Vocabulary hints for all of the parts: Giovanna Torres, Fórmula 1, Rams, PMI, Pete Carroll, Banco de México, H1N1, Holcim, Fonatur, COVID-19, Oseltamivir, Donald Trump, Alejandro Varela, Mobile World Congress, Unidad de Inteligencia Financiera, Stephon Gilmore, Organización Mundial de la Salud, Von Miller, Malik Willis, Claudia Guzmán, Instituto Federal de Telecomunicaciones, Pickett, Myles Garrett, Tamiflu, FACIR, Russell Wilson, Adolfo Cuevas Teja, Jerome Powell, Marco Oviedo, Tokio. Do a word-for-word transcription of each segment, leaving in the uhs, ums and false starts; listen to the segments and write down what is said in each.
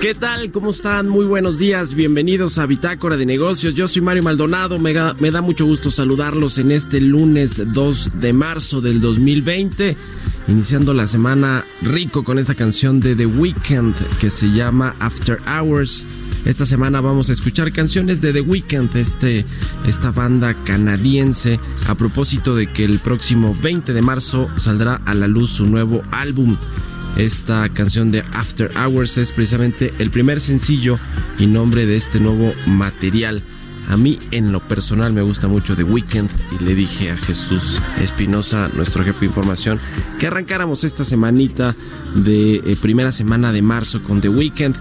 ¿Qué tal? ¿Cómo están? Muy buenos días, bienvenidos a Bitácora de Negocios. Yo soy Mario Maldonado, me, me da mucho gusto saludarlos en este lunes dos de marzo del dos mil veinte, iniciando la semana rico con esta canción de The Weeknd que se llama After Hours. Esta semana vamos a escuchar canciones de The Weeknd, este, esta banda canadiense, a propósito de que el próximo veinte de marzo saldrá a la luz su nuevo álbum. Esta canción de After Hours es precisamente el primer sencillo y nombre de este nuevo material. A mí, en lo personal, me gusta mucho The Weeknd y le dije a Jesús Espinosa, nuestro jefe de información, que arrancáramos esta semanita de eh, primera semana de marzo con The Weeknd.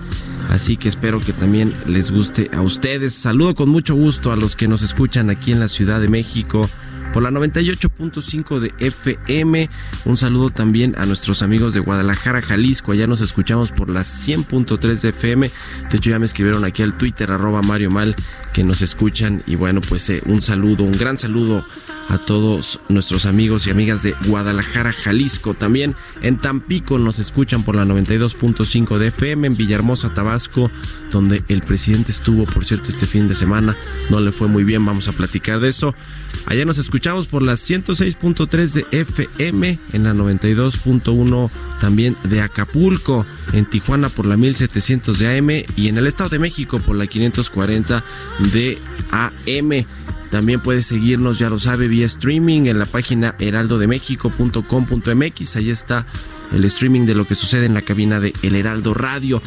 Así que espero que también les guste a ustedes. Saludo con mucho gusto a los que nos escuchan aquí en la Ciudad de México por la noventa y ocho punto cinco de F M. Un saludo también a nuestros amigos de Guadalajara, Jalisco. Allá nos escuchamos por la cien punto tres de F M. De hecho, ya me escribieron aquí al Twitter, arroba Mario Mal, que nos escuchan. Y bueno, pues eh, un saludo, un gran saludo a todos nuestros amigos y amigas de Guadalajara, Jalisco. También en Tampico nos escuchan por la noventa y dos punto cinco de F M. En Villahermosa, Tabasco, donde el presidente estuvo, por cierto, este fin de semana. No le fue muy bien, vamos a platicar de eso. Allá nos escuchan por las ciento seis punto tres de F M, en la noventa y dos punto uno también de Acapulco, en Tijuana por la mil setecientos de A M y en el Estado de México por la quinientos cuarenta de A M. También puedes seguirnos, ya lo sabe, vía streaming en la página heraldo de méxico punto com punto m x. Ahí está el streaming de lo que sucede en la cabina de El Heraldo Radio.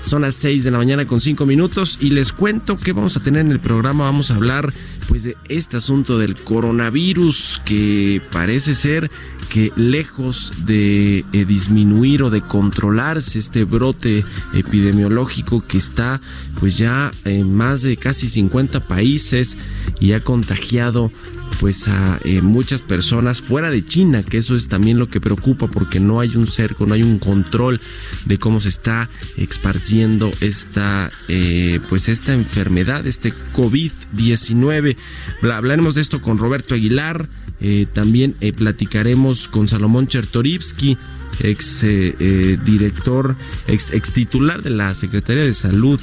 Son las seis de la mañana con cinco minutos y les cuento que vamos a tener en el programa. Vamos a hablar pues de este asunto del coronavirus, que parece ser que lejos de eh, disminuir o de controlarse este brote epidemiológico que está pues ya en más de casi cincuenta países y ha contagiado pues a eh, muchas personas fuera de China, que eso es también lo que preocupa, porque no hay un cerco, no hay un control de cómo se está esparciendo esta eh, pues esta enfermedad, este COVID diecinueve. Hablaremos de esto con Roberto Aguilar, eh, también eh, platicaremos con Salomón Chertorivsky, ex eh, eh, director, ex, ex titular de la Secretaría de Salud,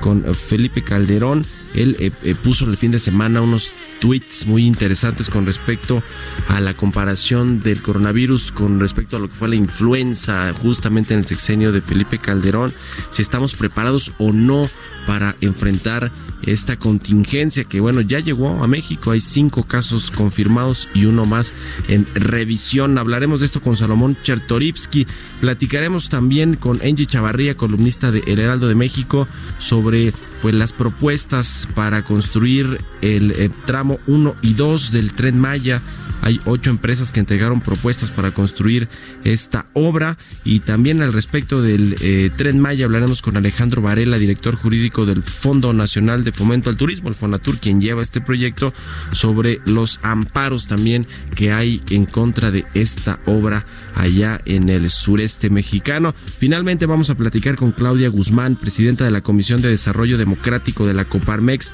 con eh, Felipe Calderón. Él eh, eh, puso el fin de semana unos tweets muy interesantes con respecto a la comparación del coronavirus con respecto a lo que fue la influenza justamente en el sexenio de Felipe Calderón, si estamos preparados o no para enfrentar esta contingencia que, bueno, ya llegó a México. Hay cinco casos confirmados y uno más en revisión. Hablaremos de esto con Salomón Chertorivsky. Platicaremos también con Angie Chavarría, columnista de El Heraldo de México, sobre pues las propuestas para construir el, el tramo uno y dos del Tren Maya. Hay ocho empresas que entregaron propuestas para construir esta obra. Y también al respecto del eh, Tren Maya hablaremos con Alejandro Varela, director jurídico del Fondo Nacional de Fomento al Turismo, el Fonatur, quien lleva este proyecto, sobre los amparos también que hay en contra de esta obra allá en el sureste mexicano. Finalmente vamos a platicar con Claudia Guzmán, presidenta de la Comisión de Desarrollo Democrático de la Coparmex, Coparmex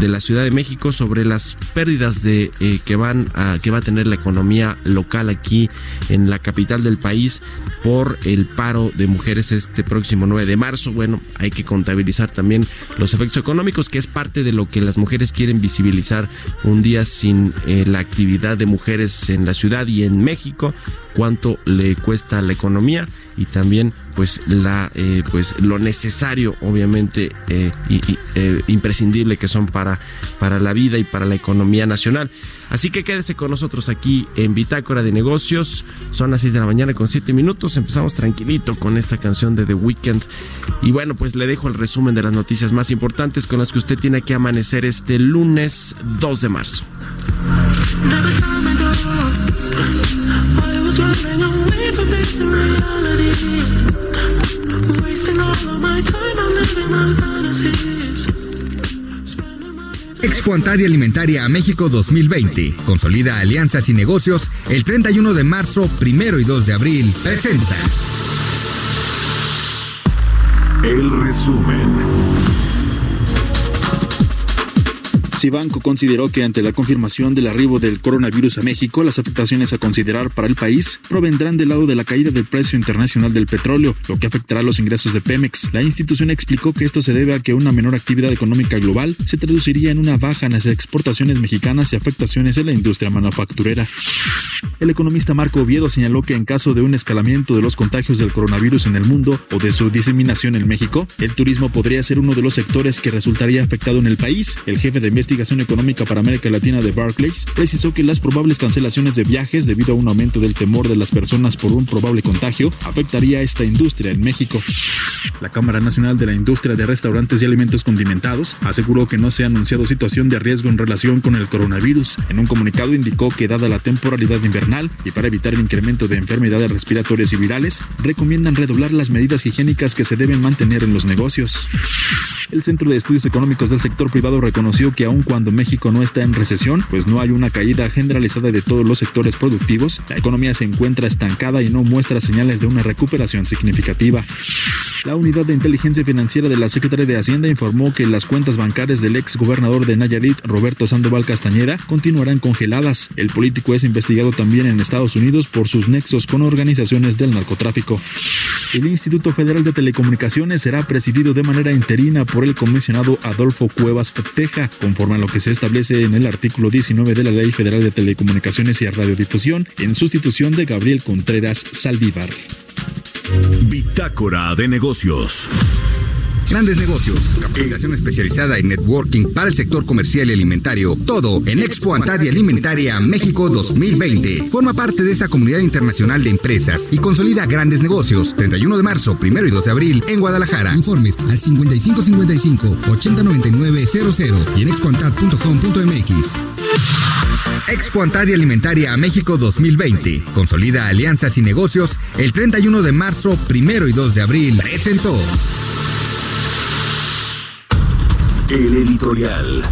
de la Ciudad de México sobre las pérdidas de eh, que van a, que va a tener la economía local aquí en la capital del país por el paro de mujeres este próximo nueve de marzo. Bueno, hay que contabilizar también los efectos económicos, que es parte de lo que las mujeres quieren visibilizar. Un día sin eh, la actividad de mujeres en la ciudad y en México, cuánto le cuesta a la economía y también pues la eh, pues lo necesario, obviamente, eh, y, y, eh, imprescindible que son para, para la vida y para la economía nacional. Así que quédese con nosotros aquí en Bitácora de Negocios. Son las seis de la mañana con siete minutos. Empezamos tranquilito con esta canción de The Weeknd. Y bueno, pues le dejo el resumen de las noticias más importantes con las que usted tiene que amanecer este lunes dos de marzo. Expo Antad y Alimentaria México dos mil veinte consolida alianzas y negocios el treinta y uno de marzo, primero y dos de abril. Presenta el resumen. Cibanco consideró que ante la confirmación del arribo del coronavirus a México, las afectaciones a considerar para el país provendrán del lado de la caída del precio internacional del petróleo, lo que afectará los ingresos de Pemex. La institución explicó que esto se debe a que una menor actividad económica global se traduciría en una baja en las exportaciones mexicanas y afectaciones en la industria manufacturera. El economista Marco Oviedo señaló que en caso de un escalamiento de los contagios del coronavirus en el mundo o de su diseminación en México, el turismo podría ser uno de los sectores que resultaría afectado en el país. El jefe de La Investigación Económica para América Latina de Barclays precisó que las probables cancelaciones de viajes debido a un aumento del temor de las personas por un probable contagio afectaría a esta industria en México. La Cámara Nacional de la Industria de Restaurantes y Alimentos Condimentados aseguró que no se ha anunciado situación de riesgo en relación con el coronavirus. En un comunicado indicó que, dada la temporalidad invernal y para evitar el incremento de enfermedades respiratorias y virales, recomiendan redoblar las medidas higiénicas que se deben mantener en los negocios. El Centro de Estudios Económicos del Sector Privado reconoció que aún cuando México no está en recesión, pues no hay una caída generalizada de todos los sectores productivos, la economía se encuentra estancada y no muestra señales de una recuperación significativa. La Unidad de Inteligencia Financiera de la Secretaría de Hacienda informó que las cuentas bancarias del ex gobernador de Nayarit, Roberto Sandoval Castañeda, continuarán congeladas. El político es investigado también en Estados Unidos por sus nexos con organizaciones del narcotráfico. El Instituto Federal de Telecomunicaciones será presidido de manera interina por el comisionado Adolfo Cuevas Teja, conforme a lo que se establece en el artículo diecinueve de la Ley Federal de Telecomunicaciones y Radiodifusión, en sustitución de Gabriel Contreras Saldívar. Bitácora de Negocios. Grandes negocios, capacitación especializada en networking para el sector comercial y alimentario. Todo en Expo Antad y Alimentaria México dos mil veinte. Forma parte de esta comunidad internacional de empresas y consolida grandes negocios. treinta y uno de marzo, primero y dos de abril en Guadalajara. Informes al cincuenta y cinco cincuenta y cinco, ochenta noventa y nueve, cero cero y en expo antad punto com punto mx. Expo Antad y Alimentaria México dos mil veinte consolida alianzas y negocios el treinta y uno de marzo, primero y dos de abril. Presentó el editorial.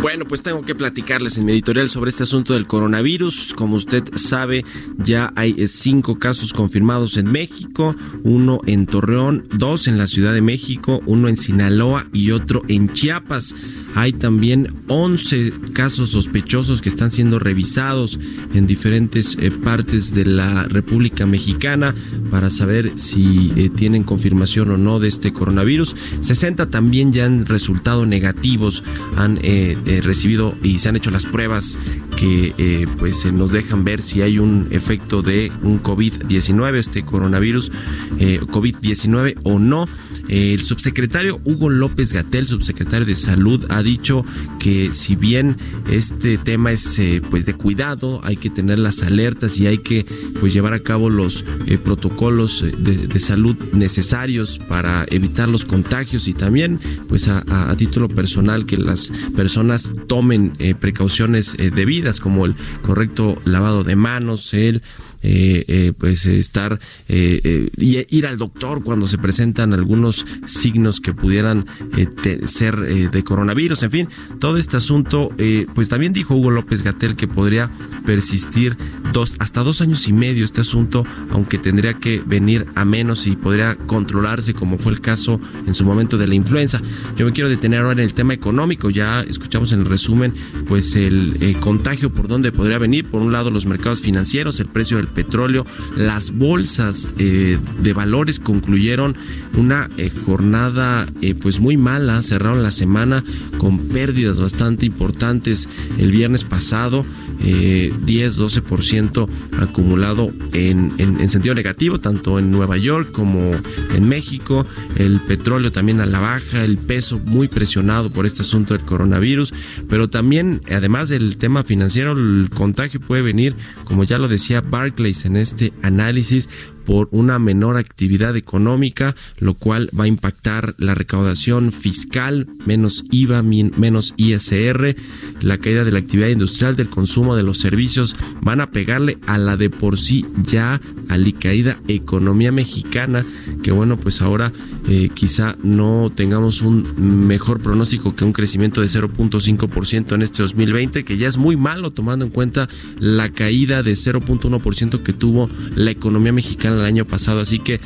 Bueno, pues tengo que platicarles en mi editorial sobre este asunto del coronavirus. Como usted sabe, ya hay cinco casos confirmados en México, uno en Torreón, dos en la Ciudad de México, uno en Sinaloa y otro en Chiapas. Hay también once casos sospechosos que están siendo revisados en diferentes eh, partes de la República Mexicana para saber si eh, tienen confirmación o no de este coronavirus. sesenta también ya han resultado negativos, han eh, Eh, recibido y se han hecho las pruebas que eh, pues eh, nos dejan ver si hay un efecto de un COVID diecinueve, este coronavirus eh, COVID diecinueve o no. Eh, el subsecretario Hugo López-Gatell, subsecretario de Salud, ha dicho que si bien este tema es eh, pues de cuidado, hay que tener las alertas y hay que pues llevar a cabo los eh, protocolos de, de salud necesarios para evitar los contagios y también pues a, a, a título personal que las personas tomen eh, precauciones eh, debidas, como el correcto lavado de manos, el eh, eh, pues estar eh, eh, y ir al doctor cuando se presentan algunos signos que pudieran eh, te, ser eh, de coronavirus. En fin, todo este asunto, eh, pues también dijo Hugo López-Gatell que podría persistir dos hasta dos años y medio este asunto, aunque tendría que venir a menos y podría controlarse, como fue el caso en su momento de la influenza. Yo me quiero detener ahora en el tema económico. Ya escuchamos en el resumen pues el eh, contagio por donde podría venir. Por un lado, los mercados financieros, el precio del petróleo, las bolsas eh, de valores concluyeron una eh, jornada eh, pues muy mala, cerraron la semana con pérdidas bastante importantes el viernes pasado, eh, diez a doce por ciento acumulado en, en, en sentido negativo, tanto en Nueva York como en México. El petróleo también a la baja, el peso muy presionado por este asunto del coronavirus, pero también, además del tema financiero, el contagio puede venir, como ya lo decía Barclays en este análisis, por una menor actividad económica, lo cual va a impactar la recaudación fiscal, menos I V A, menos I S R, la caída de la actividad industrial, del consumo, de los servicios, van a pegarle a la de por sí ya alicaída economía mexicana, que bueno, pues ahora eh, quizá no tengamos un mejor pronóstico que un crecimiento de cero punto cinco por ciento en este dos mil veinte, que ya es muy malo tomando en cuenta la caída de cero punto uno por ciento que tuvo la economía mexicana el año pasado. Así que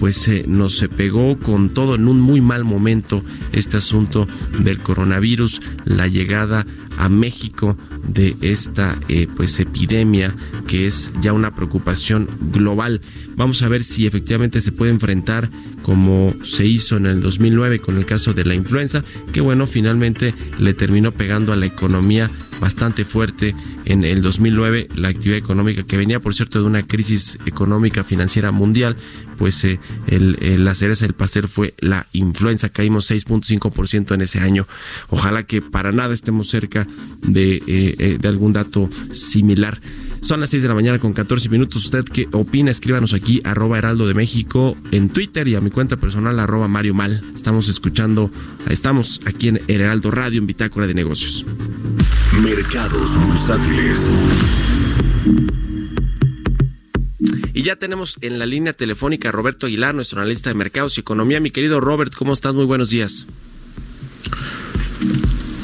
pues eh, nos se pegó con todo en un muy mal momento este asunto del coronavirus, la llegada a México de esta eh, pues epidemia que es ya una preocupación global. Vamos a ver si efectivamente se puede enfrentar como se hizo en el dos mil nueve con el caso de la influenza, que bueno, finalmente le terminó pegando a la economía bastante fuerte en el dos mil nueve, la actividad económica que venía, por cierto, de una crisis económica financiera mundial. Pues eh, el, el, la cereza del pastel fue la influenza, caímos seis punto cinco por ciento en ese año. Ojalá que para nada estemos cerca de, eh, de algún dato similar. Son las seis de la mañana con catorce minutos. ¿Usted qué opina? Escríbanos aquí, arroba Heraldo de México en Twitter, y a mi cuenta personal, arroba Mario Mal. Estamos escuchando, estamos aquí en el Heraldo Radio, en Bitácora de Negocios. Mercados bursátiles. Y ya tenemos en la línea telefónica a Roberto Aguilar, nuestro analista de mercados y economía. Mi querido Robert, ¿cómo estás? Muy buenos días.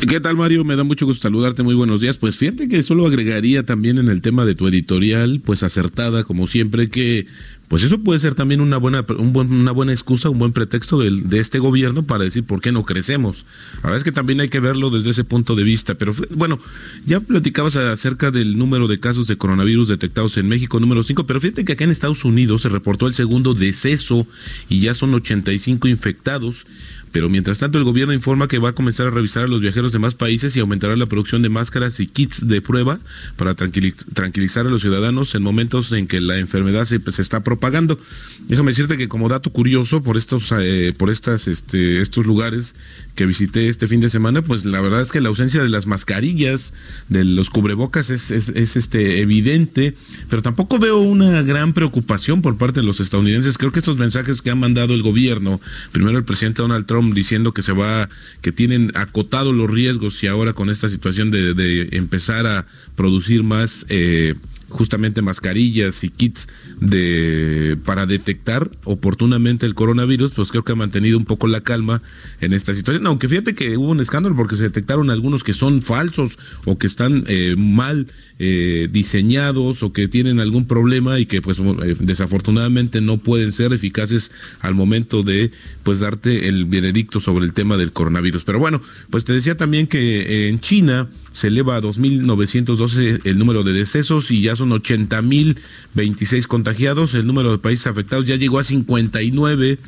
¿Qué tal, Mario? Me da mucho gusto saludarte, muy buenos días. Pues fíjate que solo agregaría también en el tema de tu editorial, pues acertada como siempre, que pues eso puede ser también una buena un buen, una buena excusa, un buen pretexto de, de este gobierno para decir por qué no crecemos. La verdad es que también hay que verlo desde ese punto de vista, pero bueno, ya platicabas acerca del número de casos de coronavirus detectados en México, número cinco, pero fíjate que acá en Estados Unidos se reportó el segundo deceso y ya son ochenta y cinco infectados. Pero mientras tanto, el gobierno informa que va a comenzar a revisar a los viajeros de más países y aumentará la producción de máscaras y kits de prueba para tranquiliz- tranquilizar a los ciudadanos en momentos en que la enfermedad se, pues, se está propagando. Déjame decirte que, como dato curioso, por estos eh, por estas este estos lugares que visité este fin de semana, pues la verdad es que la ausencia de las mascarillas, de los cubrebocas, es, es, es este evidente, pero tampoco veo una gran preocupación por parte de los estadounidenses. Creo que estos mensajes que ha mandado el gobierno, primero el presidente Donald Trump diciendo que se va, que tienen acotado los riesgos, y ahora con esta situación de, de empezar a producir más eh, justamente mascarillas y kits de para detectar oportunamente el coronavirus, pues creo que ha mantenido un poco la calma en esta situación. Aunque fíjate que hubo un escándalo porque se detectaron algunos que son falsos o que están eh, mal eh, diseñados o que tienen algún problema y que pues eh, desafortunadamente no pueden ser eficaces al momento de pues darte el veredicto sobre el tema del coronavirus. Pero bueno, pues te decía también que eh, en China se eleva a dos mil novecientos doce el número de decesos y ya son ochenta mil veintiséis contagiados. El número de países afectados ya llegó a cincuenta y nueve,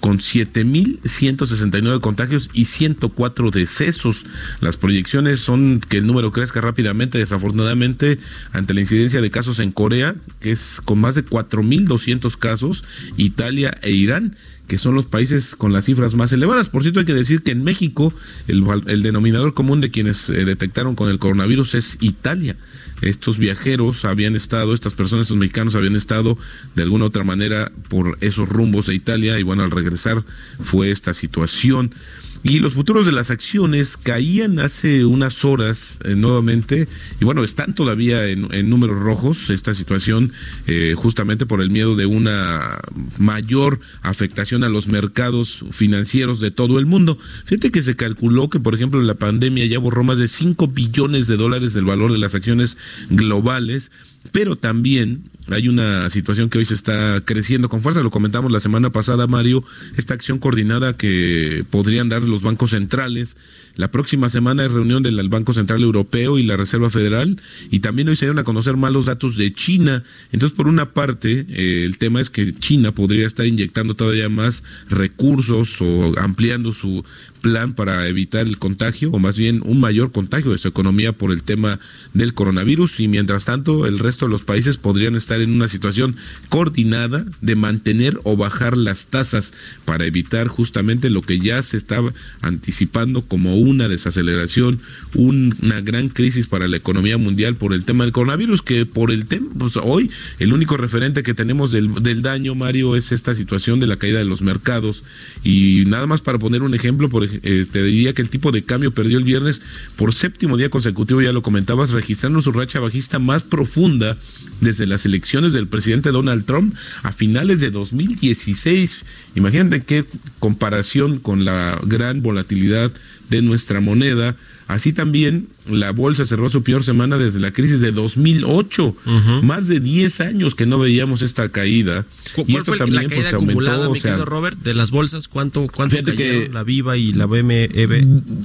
con siete mil ciento sesenta y nueve contagios y ciento cuatro decesos. Las proyecciones son que el número crezca rápidamente, desafortunadamente, ante la incidencia de casos en Corea, que es con más de cuatro mil doscientos casos, Italia e Irán, que son los países con las cifras más elevadas. Por cierto, hay que decir que en México el, el denominador común de quienes eh, detectaron con el coronavirus es Italia. Estos viajeros habían estado, estas personas, estos mexicanos habían estado de alguna otra manera por esos rumbos de Italia y bueno, al regresar fue esta situación. Y los futuros de las acciones caían hace unas horas eh, nuevamente, y bueno, están todavía en, en números rojos esta situación, eh, justamente por el miedo de una mayor afectación a los mercados financieros de todo el mundo. Fíjate que se calculó que, por ejemplo, la pandemia ya borró más de cinco billones de dólares del valor de las acciones globales, pero también hay una situación que hoy se está creciendo con fuerza. Lo comentamos la semana pasada, Mario, esta acción coordinada que podrían dar los bancos centrales. La próxima semana es reunión del Banco Central Europeo y la Reserva Federal, y también hoy se dieron a conocer malos datos de China. Entonces, por una parte, eh, el tema es que China podría estar inyectando todavía más recursos o ampliando su plan para evitar el contagio, o más bien un mayor contagio de su economía por el tema del coronavirus, y mientras tanto el resto de los países podrían estar en una situación coordinada de mantener o bajar las tasas para evitar justamente lo que ya se estaba anticipando como una desaceleración, una gran crisis para la economía mundial por el tema del coronavirus, que por el tema, pues hoy el único referente que tenemos del, del daño, Mario, es esta situación de la caída de los mercados. Y nada más para poner un ejemplo, por Eh, te diría que el tipo de cambio perdió el viernes por séptimo día consecutivo, ya lo comentabas, registrando su racha bajista más profunda desde las elecciones del presidente Donald Trump a finales de dos mil dieciséis. Imagínate qué comparación con la gran volatilidad de nuestra moneda. Así también, la bolsa cerró su peor semana desde la crisis de dos mil ocho. Uh-huh. Más de diez años que no veíamos esta caída. ¿Cuál y esto fue también, la caída pues, acumulada, aumentó, mi o sea, querido Robert, de las bolsas? ¿Cuánto, cuánto cayeron? La Viva y la B M E,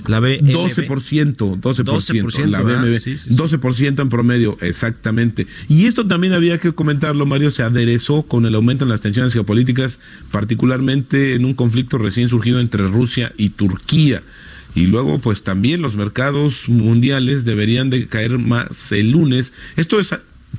la B M B. doce por ciento, doce por ciento. doce por ciento, la B M B, sí, sí, sí. doce por ciento en promedio, exactamente. Y esto también había que comentarlo, Mario, se aderezó con el aumento en las tensiones geopolíticas, particularmente en un conflicto recién surgido entre Rusia y Turquía. Y luego, pues también los mercados mundiales deberían de caer más el lunes. Esto es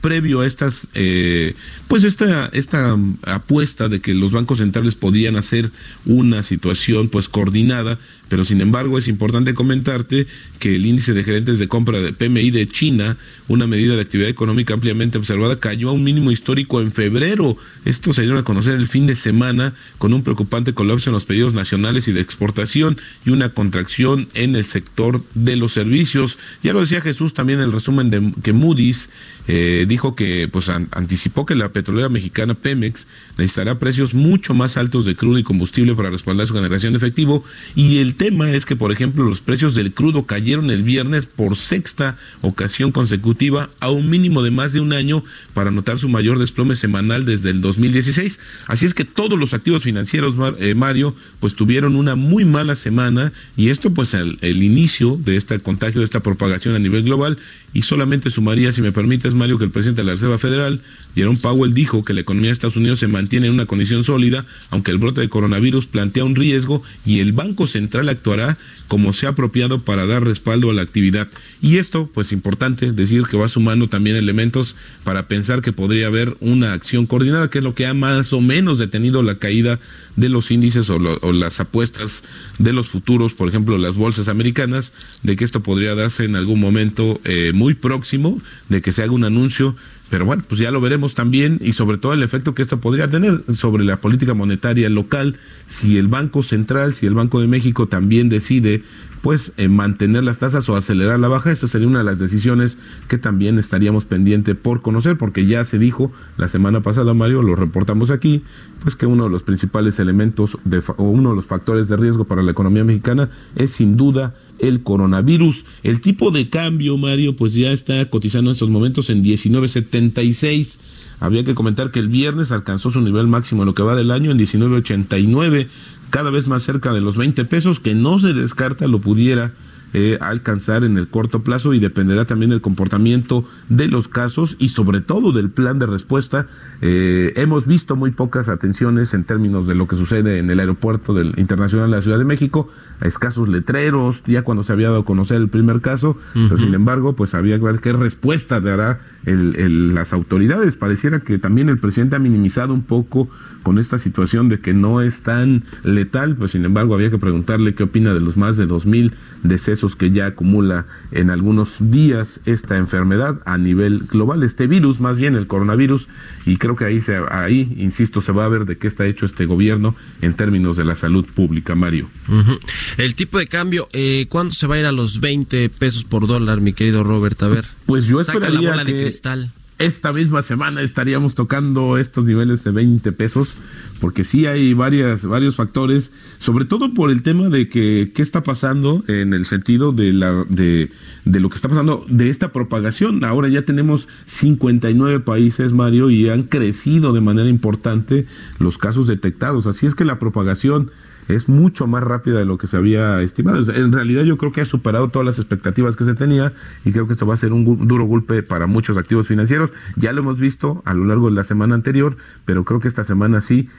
previo a estas, eh, pues esta esta apuesta de que los bancos centrales podían hacer una situación pues coordinada, pero sin embargo es importante comentarte que el índice de gerentes de compra de P M I de China, una medida de actividad económica ampliamente observada, cayó a un mínimo histórico en febrero. Esto se dio a conocer el fin de semana con un preocupante colapso en los pedidos nacionales y de exportación y una contracción en el sector de los servicios. Ya lo decía Jesús también en el resumen de que Moody's eh, dijo que pues an- anticipó que la petrolera mexicana Pemex necesitará precios mucho más altos de crudo y combustible para respaldar su generación de efectivo. Y el tema es que, por ejemplo, los precios del crudo cayeron el viernes por sexta ocasión consecutiva a un mínimo de más de un año para anotar su mayor desplome semanal desde el dos mil dieciséis. Así es que todos los activos financieros, Mar- eh, Mario, pues tuvieron una muy mala semana, y esto pues el, el inicio de este contagio, de esta propagación a nivel global. Y solamente sumaría, si me permites, Mario, que el presidente de la Reserva Federal, Jerome Powell, dijo que la economía de Estados Unidos se mantiene en una condición sólida, aunque el brote de coronavirus plantea un riesgo, y el Banco Central actuará como sea apropiado para dar respaldo a la actividad. Y esto, pues importante decir que va sumando también elementos para pensar que podría haber una acción coordinada, que es lo que ha más o menos detenido la caída de los índices o, lo, o las apuestas de los futuros, por ejemplo, las bolsas americanas, de que esto podría darse en algún momento eh, muy próximo, de que se haga un anuncio. Pero bueno, pues ya lo veremos también, y sobre todo el efecto que esto podría tener sobre la política monetaria local, si el Banco Central, si el Banco de México también decide pues eh, mantener las tasas o acelerar la baja. Esta sería una de las decisiones que también estaríamos pendiente por conocer, porque ya se dijo la semana pasada, Mario, lo reportamos aquí, pues que uno de los principales elementos de, o uno de los factores de riesgo para la economía mexicana es sin duda el coronavirus. El tipo de cambio, Mario, pues ya está cotizando en estos momentos en diecinueve setenta y seis. Había que comentar que el viernes alcanzó su nivel máximo en lo que va del año en diecinueve ochenta y nueve, cada vez más cerca de los veinte pesos, que no se descarta lo pudiera Eh, alcanzar en el corto plazo, y dependerá también del comportamiento de los casos y sobre todo del plan de respuesta. Eh, hemos visto muy pocas atenciones en términos de lo que sucede en el aeropuerto del internacional de la Ciudad de México, a escasos letreros, ya cuando se había dado a conocer el primer caso, uh-huh. Pero sin embargo, pues había que ver qué respuesta dará el, el, las autoridades. Pareciera que también el presidente ha minimizado un poco con esta situación de que no es tan letal, pues sin embargo había que preguntarle qué opina de los más de dos mil decesos decesos que ya acumula en algunos días esta enfermedad a nivel global, este virus, más bien el coronavirus, y creo que ahí, se, ahí insisto, se va a ver de qué está hecho este gobierno en términos de la salud pública, Mario. Uh-huh. El tipo de cambio, eh, ¿cuándo se va a ir a los veinte pesos por dólar, mi querido Robert? A ver, pues yo saca la bola que... de cristal. Esta misma semana estaríamos tocando estos niveles de veinte pesos, porque sí hay varias, varios factores, sobre todo por el tema de que qué está pasando en el sentido de, la, de, de lo que está pasando de esta propagación. Ahora ya tenemos cincuenta y nueve países, Mario, y han crecido de manera importante los casos detectados. Así es que la propagación es mucho más rápida de lo que se había estimado. En realidad yo creo que ha superado todas las expectativas que se tenía y creo que esto va a ser un duro golpe para muchos activos financieros. Ya lo hemos visto a lo largo de la semana anterior, pero creo que esta semana sí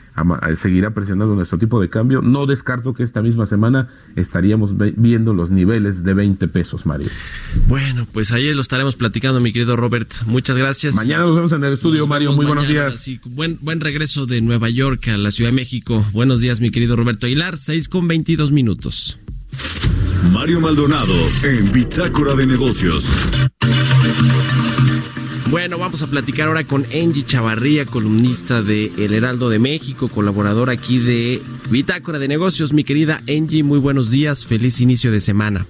seguirá presionando nuestro tipo de cambio. No descarto que esta misma semana estaríamos viendo los niveles de veinte pesos, Mario. Bueno, pues ahí lo estaremos platicando, mi querido Robert. Muchas gracias. Mañana nos vemos en el estudio, Mario. Muy mañana, buenos días. Sí, buen, buen regreso de Nueva York a la Ciudad de México. Buenos días, mi querido Roberto. seis con veintidós minutos. Mario Maldonado en Bitácora de Negocios. Bueno, vamos a platicar ahora con Angie Chavarría, columnista de El Heraldo de México, colaboradora aquí de Bitácora de Negocios. Mi querida Angie, muy buenos días, feliz inicio de semana.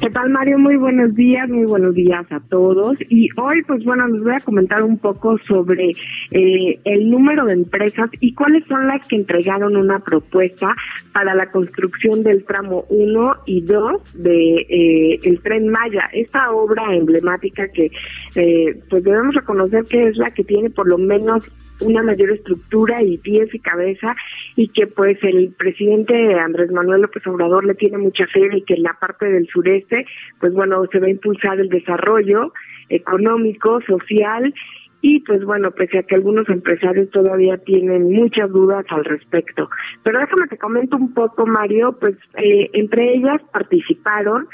¿Qué tal, Mario? Muy buenos días, muy buenos días a todos. Y hoy, pues bueno, les voy a comentar un poco sobre eh, el número de empresas y cuáles son las que entregaron una propuesta para la construcción del tramo uno y dos de eh, el Tren Maya, esta obra emblemática que eh, pues debemos reconocer que es la que tiene por lo menos una mayor estructura y pies y cabeza, y que pues el presidente Andrés Manuel López Obrador le tiene mucha fe, y que en la parte del sureste pues bueno se va a impulsar el desarrollo económico, social. Y pues bueno, pese a que algunos empresarios todavía tienen muchas dudas al respecto, pero déjame te comento un poco, Mario. Pues eh, entre ellas participaron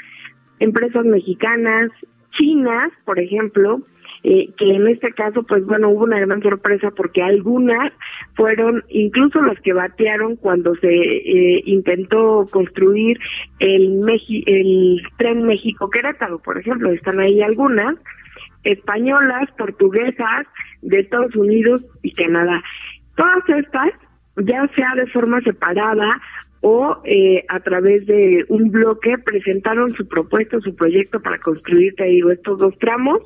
empresas mexicanas, chinas, por ejemplo, Eh, que en este caso, pues bueno, hubo una gran sorpresa porque algunas fueron incluso las que batearon cuando se eh, intentó construir el, Mexi- el Tren México-Querétaro, por ejemplo. Están ahí algunas españolas, portuguesas, de Estados Unidos y Canadá. Todas estas, ya sea de forma separada o eh, a través de un bloque, presentaron su propuesta, su proyecto para construir, te digo, estos dos tramos,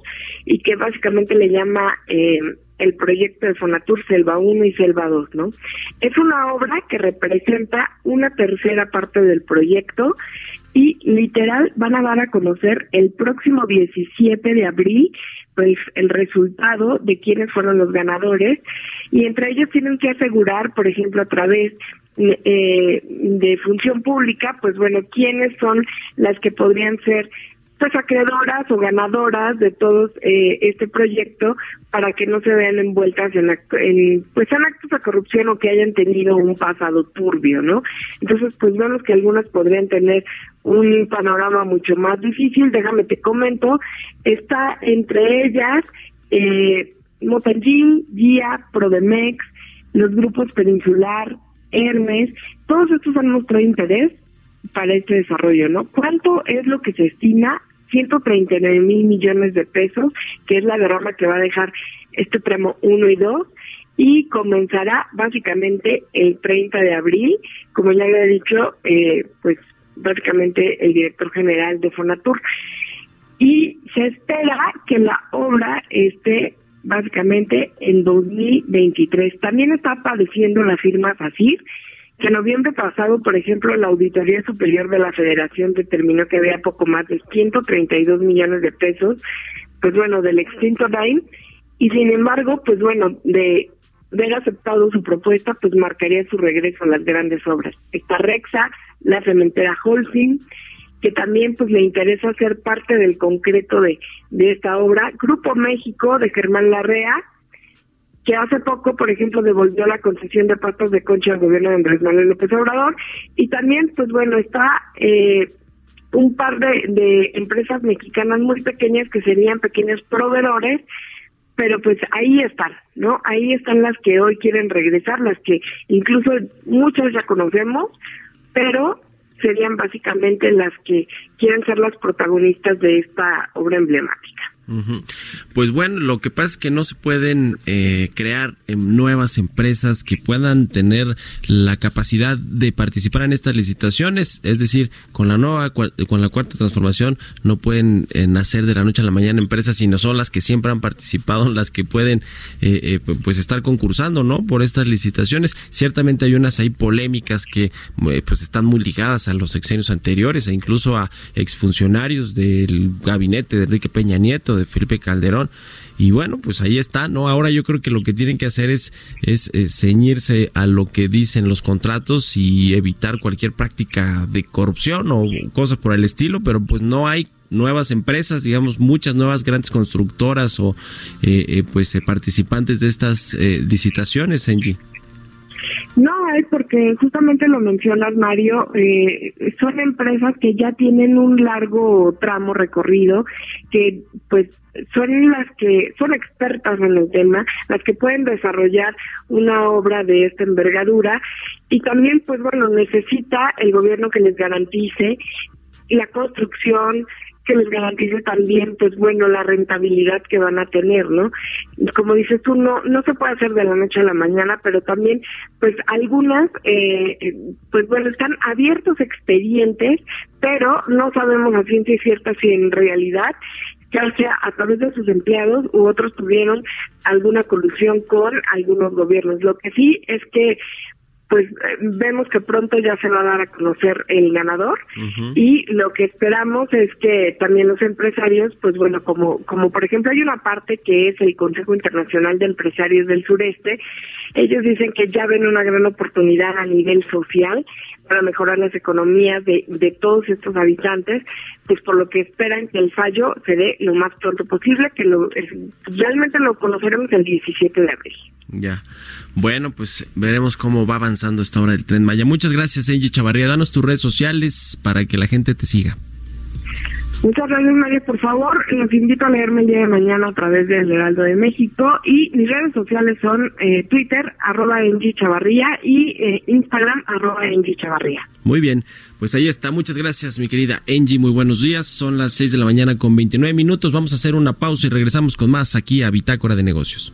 y que básicamente le llama eh, el proyecto de Fonatur Selva uno y Selva dos, ¿no? Es una obra que representa una tercera parte del proyecto y literal van a dar a conocer el próximo diecisiete de abril pues el resultado de quiénes fueron los ganadores, y entre ellos tienen que asegurar, por ejemplo, a través Eh, de función pública, pues bueno, quiénes son las que podrían ser pues acreedoras o ganadoras de todos eh, este proyecto, para que no se vean envueltas en, act- en pues en actos de corrupción o que hayan tenido un pasado turbio, ¿no? Entonces, pues vemos que algunas podrían tener un panorama mucho más difícil. Déjame te comento, está entre ellas eh, Motangin, G I A, Prodemex, los grupos Peninsular, Hermes. Todos estos han mostrado interés para este desarrollo, ¿no? ¿Cuánto es lo que se estima? ciento treinta y nueve mil millones de pesos, que es la derrama que va a dejar este tramo uno y dos, y comenzará básicamente el treinta de abril, como ya había dicho, eh, pues básicamente el director general de Fonatur. Y se espera que la obra esté básicamente en dos mil veintitrés. También está padeciendo la firma FACIR, que en noviembre pasado, por ejemplo, la Auditoría Superior de la Federación determinó que había poco más de ciento treinta y dos millones de pesos, pues bueno, del extinto D A I M, y sin embargo, pues bueno, de haber aceptado su propuesta, pues marcaría su regreso a las grandes obras. Está Rexa, la cementera Holcim, que también pues le interesa ser parte del concreto de, de esta obra. Grupo México, de Germán Larrea, que hace poco, por ejemplo, devolvió la concesión de pastas de concha al gobierno de Andrés Manuel López Obrador. Y también, pues bueno, está eh, un par de, de empresas mexicanas muy pequeñas, que serían pequeños proveedores, pero pues ahí están, ¿no? Ahí están las que hoy quieren regresar, las que incluso muchas ya conocemos, pero serían básicamente las que quieren ser las protagonistas de esta obra emblemática. Uh-huh. Pues bueno, lo que pasa es que no se pueden eh, crear eh, nuevas empresas que puedan tener la capacidad de participar en estas licitaciones, es decir, con la nueva con la cuarta transformación no pueden eh, nacer de la noche a la mañana empresas, sino son las que siempre han participado, las que pueden eh, eh, pues estar concursando, ¿no?, por estas licitaciones. Ciertamente hay unas ahí polémicas que eh, pues están muy ligadas a los sexenios anteriores e incluso a exfuncionarios del gabinete de Enrique Peña Nieto, de Felipe Calderón, y bueno, pues ahí está, ¿no? Ahora yo creo que lo que tienen que hacer es, es eh, ceñirse a lo que dicen los contratos y evitar cualquier práctica de corrupción o cosas por el estilo, pero pues no hay nuevas empresas, digamos, muchas nuevas grandes constructoras o eh, eh, pues eh, participantes de estas eh, licitaciones, Angie. No, es porque justamente lo mencionas, Mario, eh, son empresas que ya tienen un largo tramo recorrido, que pues son las que son expertas en el tema, las que pueden desarrollar una obra de esta envergadura, y también pues bueno, necesita el gobierno que les garantice la construcción, que les garantice también, pues bueno, la rentabilidad que van a tener, ¿no? Como dices tú, no no se puede hacer de la noche a la mañana, pero también, pues algunas, eh, pues bueno, están abiertos expedientes, pero no sabemos a ciencia cierta si en realidad, ya sea a través de sus empleados u otros, tuvieron alguna colusión con algunos gobiernos. Lo que sí es que, pues vemos que pronto ya se va a dar a conocer el ganador, uh-huh. y lo que esperamos es que también los empresarios, pues bueno, como como por ejemplo hay una parte que es el Consejo Internacional de Empresarios del Sureste, ellos dicen que ya ven una gran oportunidad a nivel social para mejorar las economías de, de todos estos habitantes, pues por lo que esperan que el fallo se dé lo más pronto posible, que lo realmente lo conoceremos el diecisiete de abril. Ya, bueno, pues veremos cómo va avanzando esta obra del Tren Maya. Muchas gracias, Angie Chavarría. Danos tus redes sociales para que la gente te siga. Muchas gracias, Mario. Por favor, los invito a leerme el día de mañana a través del Heraldo de México, y mis redes sociales son eh, Twitter, arroba Angie Chavarría, y eh, Instagram, arroba Angie Chavarría. Muy bien, pues ahí está. Muchas gracias, mi querida Angie. Muy buenos días. Son las seis de la mañana con veintinueve minutos. Vamos a hacer una pausa y regresamos con más aquí a Bitácora de Negocios.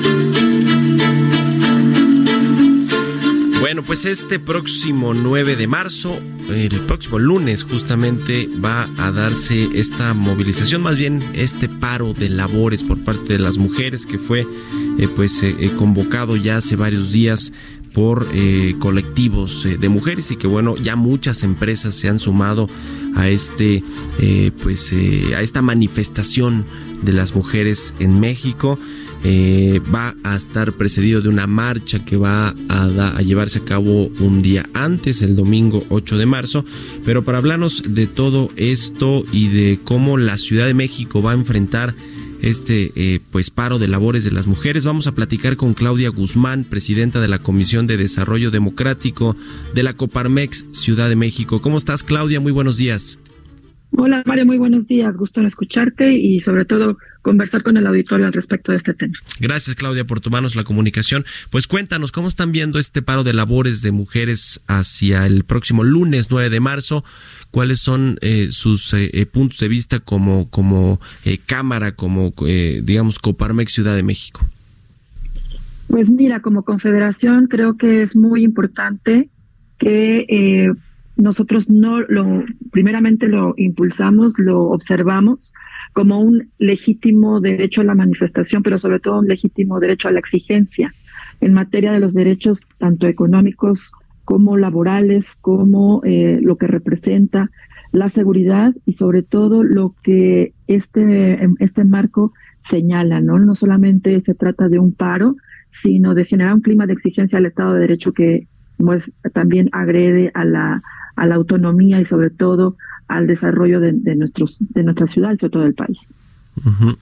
Bueno, pues este próximo nueve de marzo, el próximo lunes justamente, va a darse esta movilización, más bien este paro de labores por parte de las mujeres que fue eh, pues eh, convocado ya hace varios días por eh, colectivos eh, de mujeres, y que bueno, ya muchas empresas se han sumado a este eh, pues eh, a esta manifestación de las mujeres en México. Eh, va a estar precedido de una marcha que va a, da, a llevarse a cabo un día antes, el domingo ocho de marzo, pero para hablarnos de todo esto y de cómo la Ciudad de México va a enfrentar este eh, pues paro de labores de las mujeres, vamos a platicar con Claudia Guzmán, presidenta de la Comisión de Desarrollo Democrático de la Coparmex Ciudad de México. ¿Cómo estás, Claudia? Muy buenos días. Hola, Mario, muy buenos días. Gusto en escucharte y sobre todo conversar con el auditorio al respecto de este tema. Gracias, Claudia, por tomarnos la comunicación. Pues cuéntanos, ¿cómo están viendo este paro de labores de mujeres hacia el próximo lunes nueve de marzo? ¿Cuáles son eh, sus eh, puntos de vista como, como eh, Cámara, como, eh, digamos, Coparmex Ciudad de México? Pues mira, como Confederación creo que es muy importante que eh, nosotros no lo, primeramente lo impulsamos, lo observamos como un legítimo derecho a la manifestación, pero sobre todo un legítimo derecho a la exigencia en materia de los derechos tanto económicos como laborales, como eh, lo que representa la seguridad y sobre todo lo que este, este marco señala, ¿no? No solamente se trata de un paro, sino de generar un clima de exigencia al Estado de Derecho que pues, también agrede a la, a la autonomía y sobre todo al desarrollo de, de nuestros de nuestra ciudad y sobre todo del país. Uh-huh.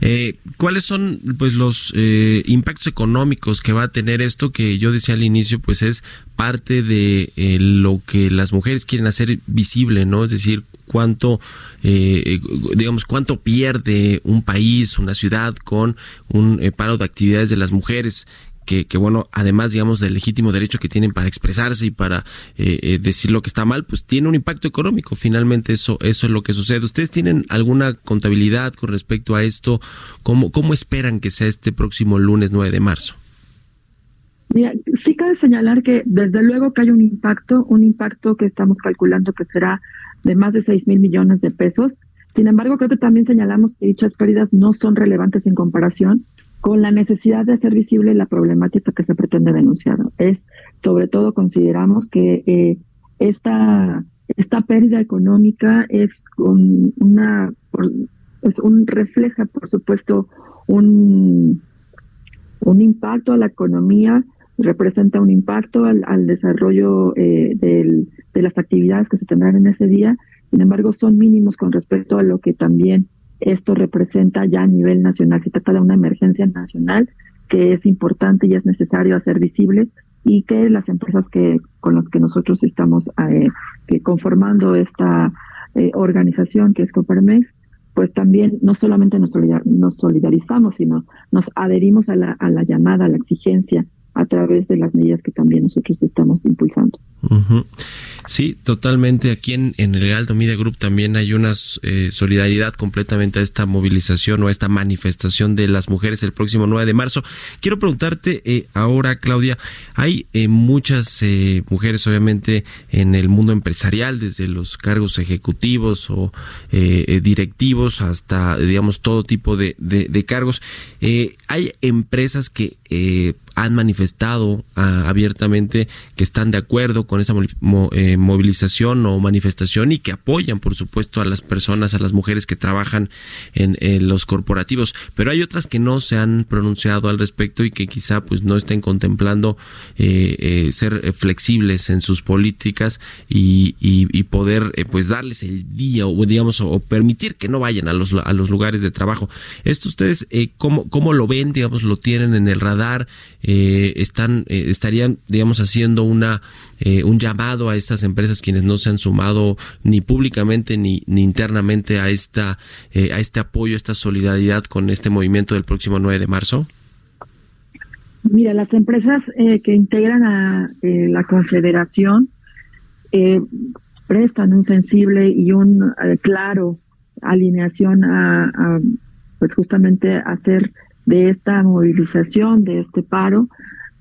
Eh, ¿Cuáles son pues los eh, impactos económicos que va a tener esto? Que yo decía al inicio, pues es parte de eh, lo que las mujeres quieren hacer visible, ¿no? Es decir, cuánto, eh, digamos, cuánto pierde un país, una ciudad con un eh, paro de actividades de las mujeres. Que, que bueno, además, digamos, del legítimo derecho que tienen para expresarse y para eh, eh, decir lo que está mal, pues tiene un impacto económico. Finalmente eso eso es lo que sucede. ¿Ustedes tienen alguna contabilidad con respecto a esto? ¿Cómo, cómo esperan que sea este próximo lunes nueve de marzo? Mira, sí cabe señalar que desde luego que hay un impacto, un impacto que estamos calculando que será de más de seis mil millones de pesos. Sin embargo, creo que también señalamos que dichas pérdidas no son relevantes en comparación con la necesidad de hacer visible la problemática que se pretende denunciar. Es, sobre todo, consideramos que eh, esta esta pérdida económica es un, una es un refleja, por supuesto, un un impacto a la economía, representa un impacto al, al desarrollo eh, del, de las actividades que se tendrán en ese día. Sin embargo, son mínimos con respecto a lo que también esto representa ya a nivel nacional. Se trata de una emergencia nacional que es importante y es necesario hacer visible, y que las empresas que con las que nosotros estamos eh, que conformando esta eh, organización que es Coparmex, pues también no solamente nos, solidar, nos solidarizamos, sino nos adherimos a la, a la llamada, a la exigencia, a través de las medidas que también nosotros estamos impulsando. Uh-huh. Sí, totalmente. Aquí en, en el Heraldo Media Group también hay una eh, solidaridad completamente a esta movilización o a esta manifestación de las mujeres el próximo nueve de marzo. Quiero preguntarte eh, ahora, Claudia, hay eh, muchas eh, mujeres obviamente en el mundo empresarial, desde los cargos ejecutivos o eh, directivos hasta, digamos, todo tipo de, de, de cargos. Eh, hay empresas que eh, han manifestado ah, abiertamente que están de acuerdo con esa mo- eh, movilización o manifestación y que apoyan, por supuesto, a las personas, a las mujeres que trabajan en, en los corporativos, pero hay otras que no se han pronunciado al respecto y que quizá pues no estén contemplando eh, eh, ser flexibles en sus políticas y, y, y poder eh, pues darles el día o digamos o, o permitir que no vayan a los a los lugares de trabajo. Esto ustedes eh, cómo cómo lo ven, digamos, lo tienen en el radar. Eh, están eh, estarían, digamos, haciendo una eh, un llamado a estas empresas quienes no se han sumado ni públicamente ni, ni internamente a esta eh, a este apoyo, a esta solidaridad con este movimiento del próximo nueve de marzo. Mira, las empresas eh, que integran a eh, la Confederación eh, prestan un sensible y un eh, claro alineación a, a pues justamente hacer de esta movilización, de este paro,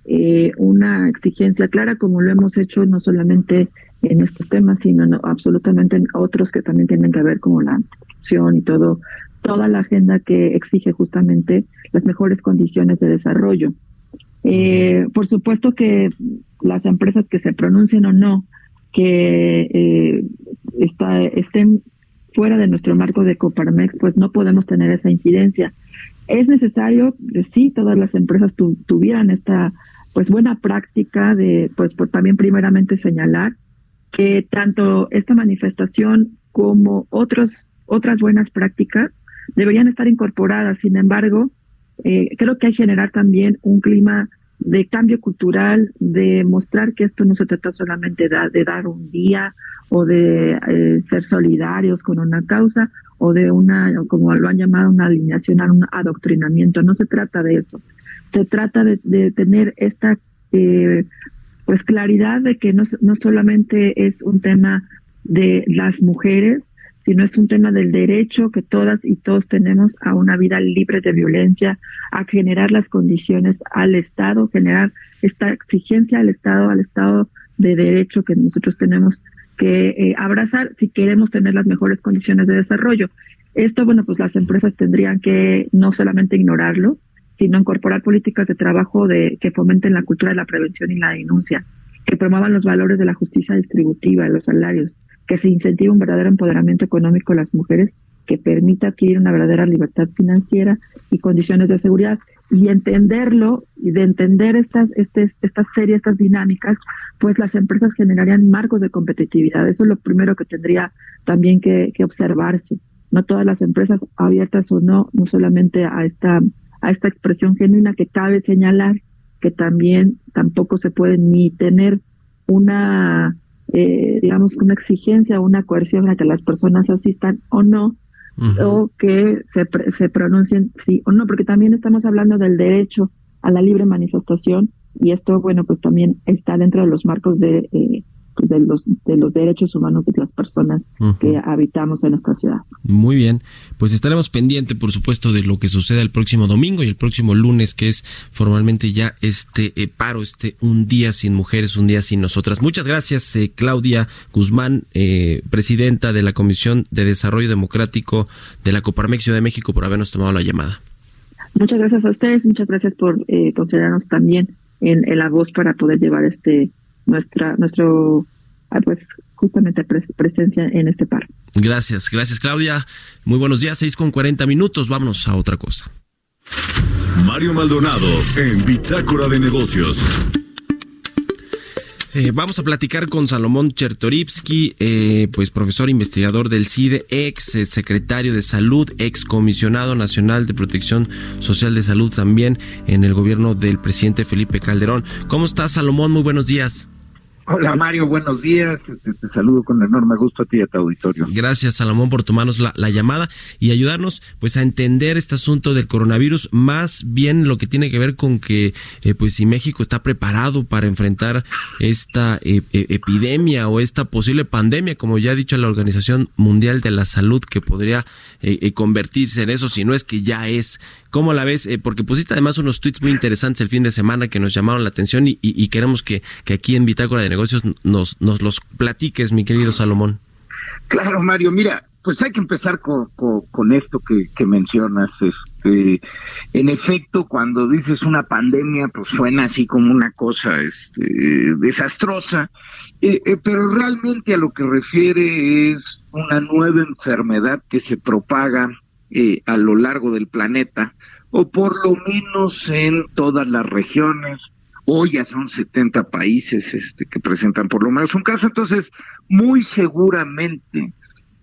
eh, una exigencia clara, como lo hemos hecho no solamente en estos temas, sino no, absolutamente en otros que también tienen que ver como la anticorrupción y todo, toda la agenda que exige justamente las mejores condiciones de desarrollo. Eh, por supuesto que las empresas que se pronuncien o no, que eh, está, estén fuera de nuestro marco de Coparmex, pues no podemos tener esa incidencia. Es necesario que sí todas las empresas tu, tuvieran esta pues buena práctica de pues por también primeramente señalar que tanto esta manifestación como otros otras buenas prácticas deberían estar incorporadas. Sin embargo, eh, creo que hay que generar también un clima de cambio cultural, de mostrar que esto no se trata solamente de, de dar un día o de eh, ser solidarios con una causa o de una, como lo han llamado, una alineación a un adoctrinamiento. No se trata de eso. Se trata de, de tener esta eh, pues claridad de que no, no solamente es un tema de las mujeres, sino es un tema del derecho que todas y todos tenemos a una vida libre de violencia, a generar las condiciones al Estado, generar esta exigencia al Estado, al Estado de derecho que nosotros tenemos que eh, abrazar si queremos tener las mejores condiciones de desarrollo. Esto, bueno, pues las empresas tendrían que no solamente ignorarlo, sino incorporar políticas de trabajo de que fomenten la cultura de la prevención y la denuncia, que promuevan los valores de la justicia distributiva, los salarios, que se incentive un verdadero empoderamiento económico a las mujeres, que permita adquirir una verdadera libertad financiera y condiciones de seguridad. Y entenderlo, y de entender estas este, estas series, estas dinámicas, pues las empresas generarían marcos de competitividad. Eso es lo primero que tendría también que, que observarse. no todas las empresas, abiertas o no, no solamente a esta, a esta expresión genuina, que cabe señalar que también tampoco se puede ni tener una, eh, digamos, una exigencia o una coerción a que las personas asistan o no, uh-huh. o que se, se pronuncien sí o no, porque también estamos hablando del derecho a la libre manifestación, y esto, bueno, pues también está dentro de los marcos de eh, pues de los de los derechos humanos de las personas uh-huh. que habitamos en nuestra ciudad. Muy bien, pues estaremos pendientes, por supuesto, de lo que suceda el próximo domingo y el próximo lunes, que es formalmente ya este eh, paro, este un día sin mujeres, un día sin nosotras. Muchas gracias, eh, Claudia Guzmán, eh, presidenta de la Comisión de Desarrollo Democrático de la Coparmex Ciudad de México, por habernos tomado la llamada. Muchas gracias a ustedes, muchas gracias por eh, considerarnos también en, en la voz para poder llevar este nuestra nuestro pues justamente pres, presencia en este par. Gracias, gracias Claudia. Muy buenos días, seis con cuarenta minutos, vámonos a otra cosa. Mario Maldonado en Bitácora de Negocios. Eh, vamos a platicar con Salomón Chertorivsky, eh, pues profesor investigador del C I D E, ex secretario de Salud, ex comisionado nacional de Protección Social de Salud también en el gobierno del presidente Felipe Calderón. ¿Cómo estás, Salomón? Muy buenos días. Hola Mario, buenos días, te, te saludo con enorme gusto a ti y a tu auditorio. Gracias Salomón por tomarnos la, la llamada y ayudarnos pues a entender este asunto del coronavirus, más bien lo que tiene que ver con que eh, pues si México está preparado para enfrentar esta eh, eh, epidemia o esta posible pandemia, como ya ha dicho la Organización Mundial de la Salud, que podría eh, eh, convertirse en eso, si no es que ya es. ¿Cómo la ves? Eh, porque pusiste además unos tweets muy interesantes el fin de semana que nos llamaron la atención y, y, y queremos que, que aquí en Bitácora de Negocios nos, nos los platiques, mi querido Salomón. Claro, Mario, mira, pues hay que empezar con, con, con esto que, que mencionas. Este, en efecto, cuando dices una pandemia, pues suena así como una cosa este, desastrosa, eh, eh, pero realmente a lo que refiere es una nueva enfermedad que se propaga Eh, a lo largo del planeta, o por lo menos en todas las regiones. Hoy ya son setenta países este, que presentan por lo menos un caso, entonces muy seguramente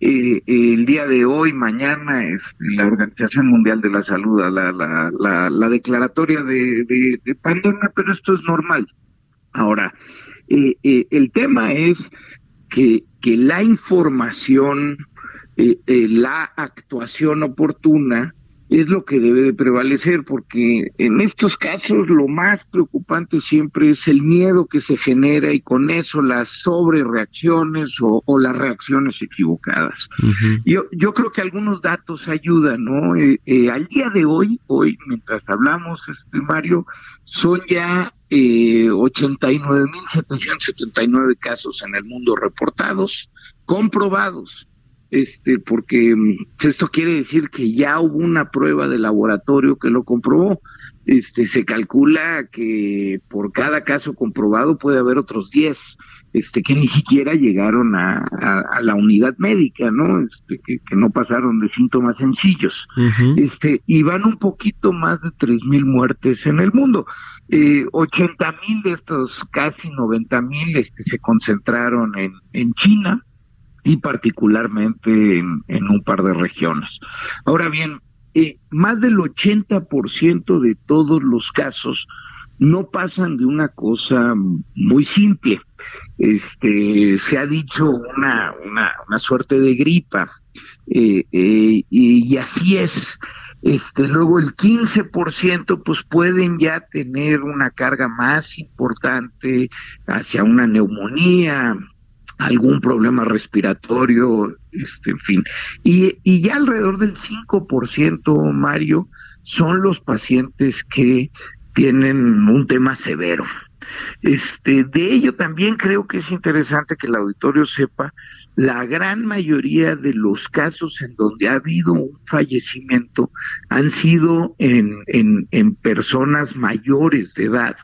eh, eh, el día de hoy, mañana, este, la Organización Mundial de la Salud, la, la, la, la declaratoria de, de, de pandemia, pero esto es normal. Ahora, eh, eh, el tema es que, que la información Eh, eh, la actuación oportuna es lo que debe de prevalecer, porque en estos casos lo más preocupante siempre es el miedo que se genera y con eso las sobrereacciones o, o las reacciones equivocadas. Uh-huh. Yo yo creo que algunos datos ayudan, ¿no? Eh, eh, al día de hoy, hoy mientras hablamos, este Mario, son ya eh, ochenta y nueve mil setecientos setenta y nueve casos en el mundo reportados, comprobados. Este, porque esto quiere decir que ya hubo una prueba de laboratorio que lo comprobó. Este, se calcula que por cada caso comprobado puede haber otros diez, este, que ni siquiera llegaron a, a, a la unidad médica, ¿no? Este, que, que no pasaron de síntomas sencillos. Uh-huh. Este, y van un poquito más de tres mil muertes en el mundo. Eh, ochenta mil de estos, casi noventa mil, este, se concentraron en, en China, y particularmente en, en un par de regiones. Ahora bien, eh, más del ochenta por ciento de todos los casos no pasan de una cosa muy simple. Este, se ha dicho una, una, una suerte de gripa, eh, eh, y así es. Este, luego el quince por ciento pues pueden ya tener una carga más importante hacia una neumonía, algún problema respiratorio, este, en fin. Y, y ya alrededor del cinco por ciento, Mario, son los pacientes que tienen un tema severo. Este, de ello también creo que es interesante que el auditorio sepa, la gran mayoría de los casos en donde ha habido un fallecimiento han sido en, en, en personas mayores de edad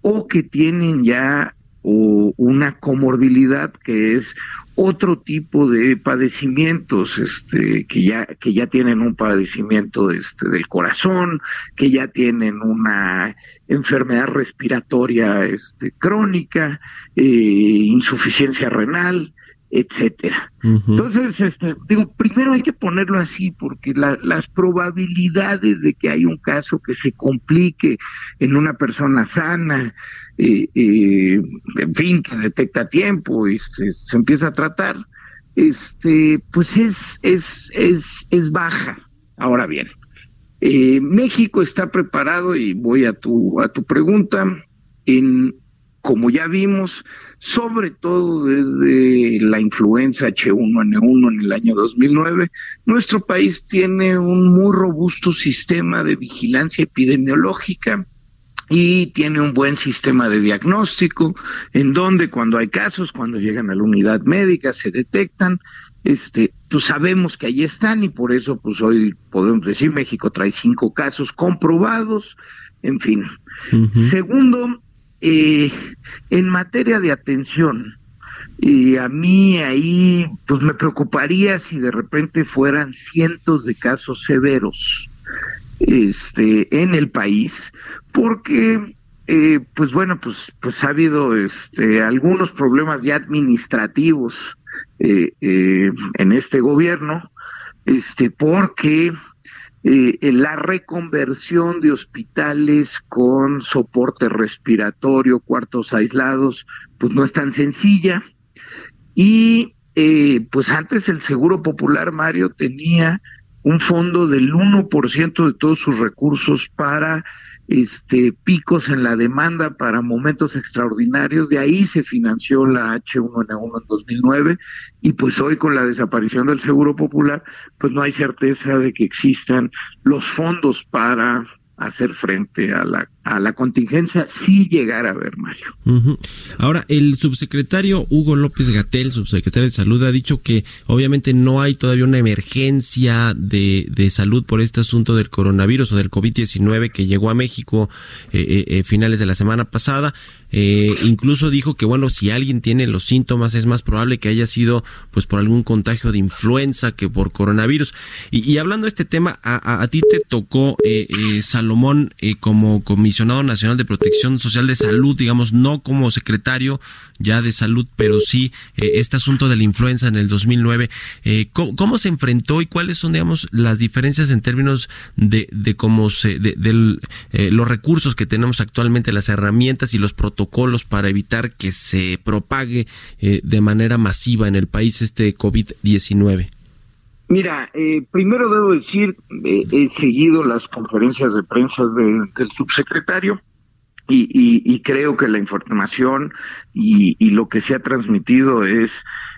o que tienen ya o una comorbilidad que es otro tipo de padecimientos, este, que ya que ya tienen un padecimiento este, del corazón, que ya tienen una enfermedad respiratoria este, crónica, eh, insuficiencia renal, etcétera. Uh-huh. Entonces, este, digo, primero hay que ponerlo así, porque la, las probabilidades de que haya un caso que se complique en una persona sana, eh, eh, en fin, que detecta a tiempo y se, se empieza a tratar, este, pues es, es, es, es baja. Ahora bien, eh, México está preparado, y voy a tu, a tu pregunta, en, como ya vimos, sobre todo desde la influenza H uno N uno en el año dos mil nueve, nuestro país tiene un muy robusto sistema de vigilancia epidemiológica y tiene un buen sistema de diagnóstico, en donde cuando hay casos, cuando llegan a la unidad médica, se detectan, este, pues sabemos que ahí están, y por eso pues hoy podemos decir México trae cinco casos comprobados, en fin. Uh-huh. Segundo, Eh, en materia de atención, eh, a mí ahí pues me preocuparía si de repente fueran cientos de casos severos este, en el país, porque eh, pues bueno, pues, pues ha habido este, algunos problemas ya administrativos eh, eh, en este gobierno, este, porque... Eh, eh, la reconversión de hospitales con soporte respiratorio, cuartos aislados, pues no es tan sencilla. Y eh, pues antes el Seguro Popular, Mario, tenía un fondo del uno por ciento de todos sus recursos para este picos en la demanda, para momentos extraordinarios. De ahí se financió la H uno N uno en dos mil nueve, y pues hoy con la desaparición del Seguro Popular, pues no hay certeza de que existan los fondos para hacer frente a la a la contingencia, si llegara a haber, Mario. Uh-huh. Ahora, el subsecretario Hugo López-Gatell, subsecretario de Salud, ha dicho que obviamente no hay todavía una emergencia de, de salud por este asunto del coronavirus o del COVID diecinueve que llegó a México eh, eh, finales de la semana pasada. Eh, incluso dijo que, bueno, si alguien tiene los síntomas, es más probable que haya sido pues por algún contagio de influenza que por coronavirus. Y, y hablando de este tema, a, a, a ti te tocó, eh, eh, Salomón, eh, como comisionado nacional de protección social de salud, digamos, no como secretario ya de salud, pero sí eh, este asunto de la influenza en el dos mil nueve. Eh, ¿cómo, ¿Cómo se enfrentó y cuáles son, digamos, las diferencias en términos de, de cómo se, de, de eh, los recursos que tenemos actualmente, las herramientas y los protocolos protocolos para evitar que se propague eh, de manera masiva en el país este COVID diecinueve? Mira, eh, primero debo decir, eh, he seguido las conferencias de prensa de, del subsecretario y, y, y creo que la información y, y lo que se ha transmitido es,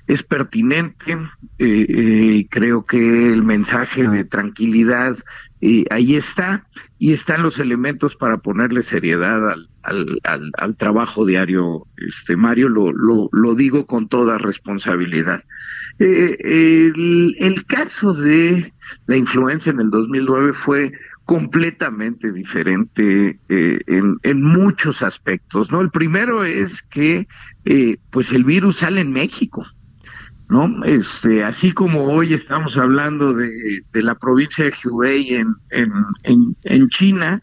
es pertinente. Eh, eh, creo que el mensaje de tranquilidad eh, ahí está, y están los elementos para ponerle seriedad al Al, al, al trabajo diario, este Mario, lo, lo, lo digo con toda responsabilidad. Eh, el, el caso de la influenza en el dos mil nueve fue completamente diferente eh, en, en muchos aspectos, ¿no? El primero es que eh, pues el virus sale en México, ¿no? Este, así como hoy estamos hablando de, de la provincia de Hubei en, en, en, en China,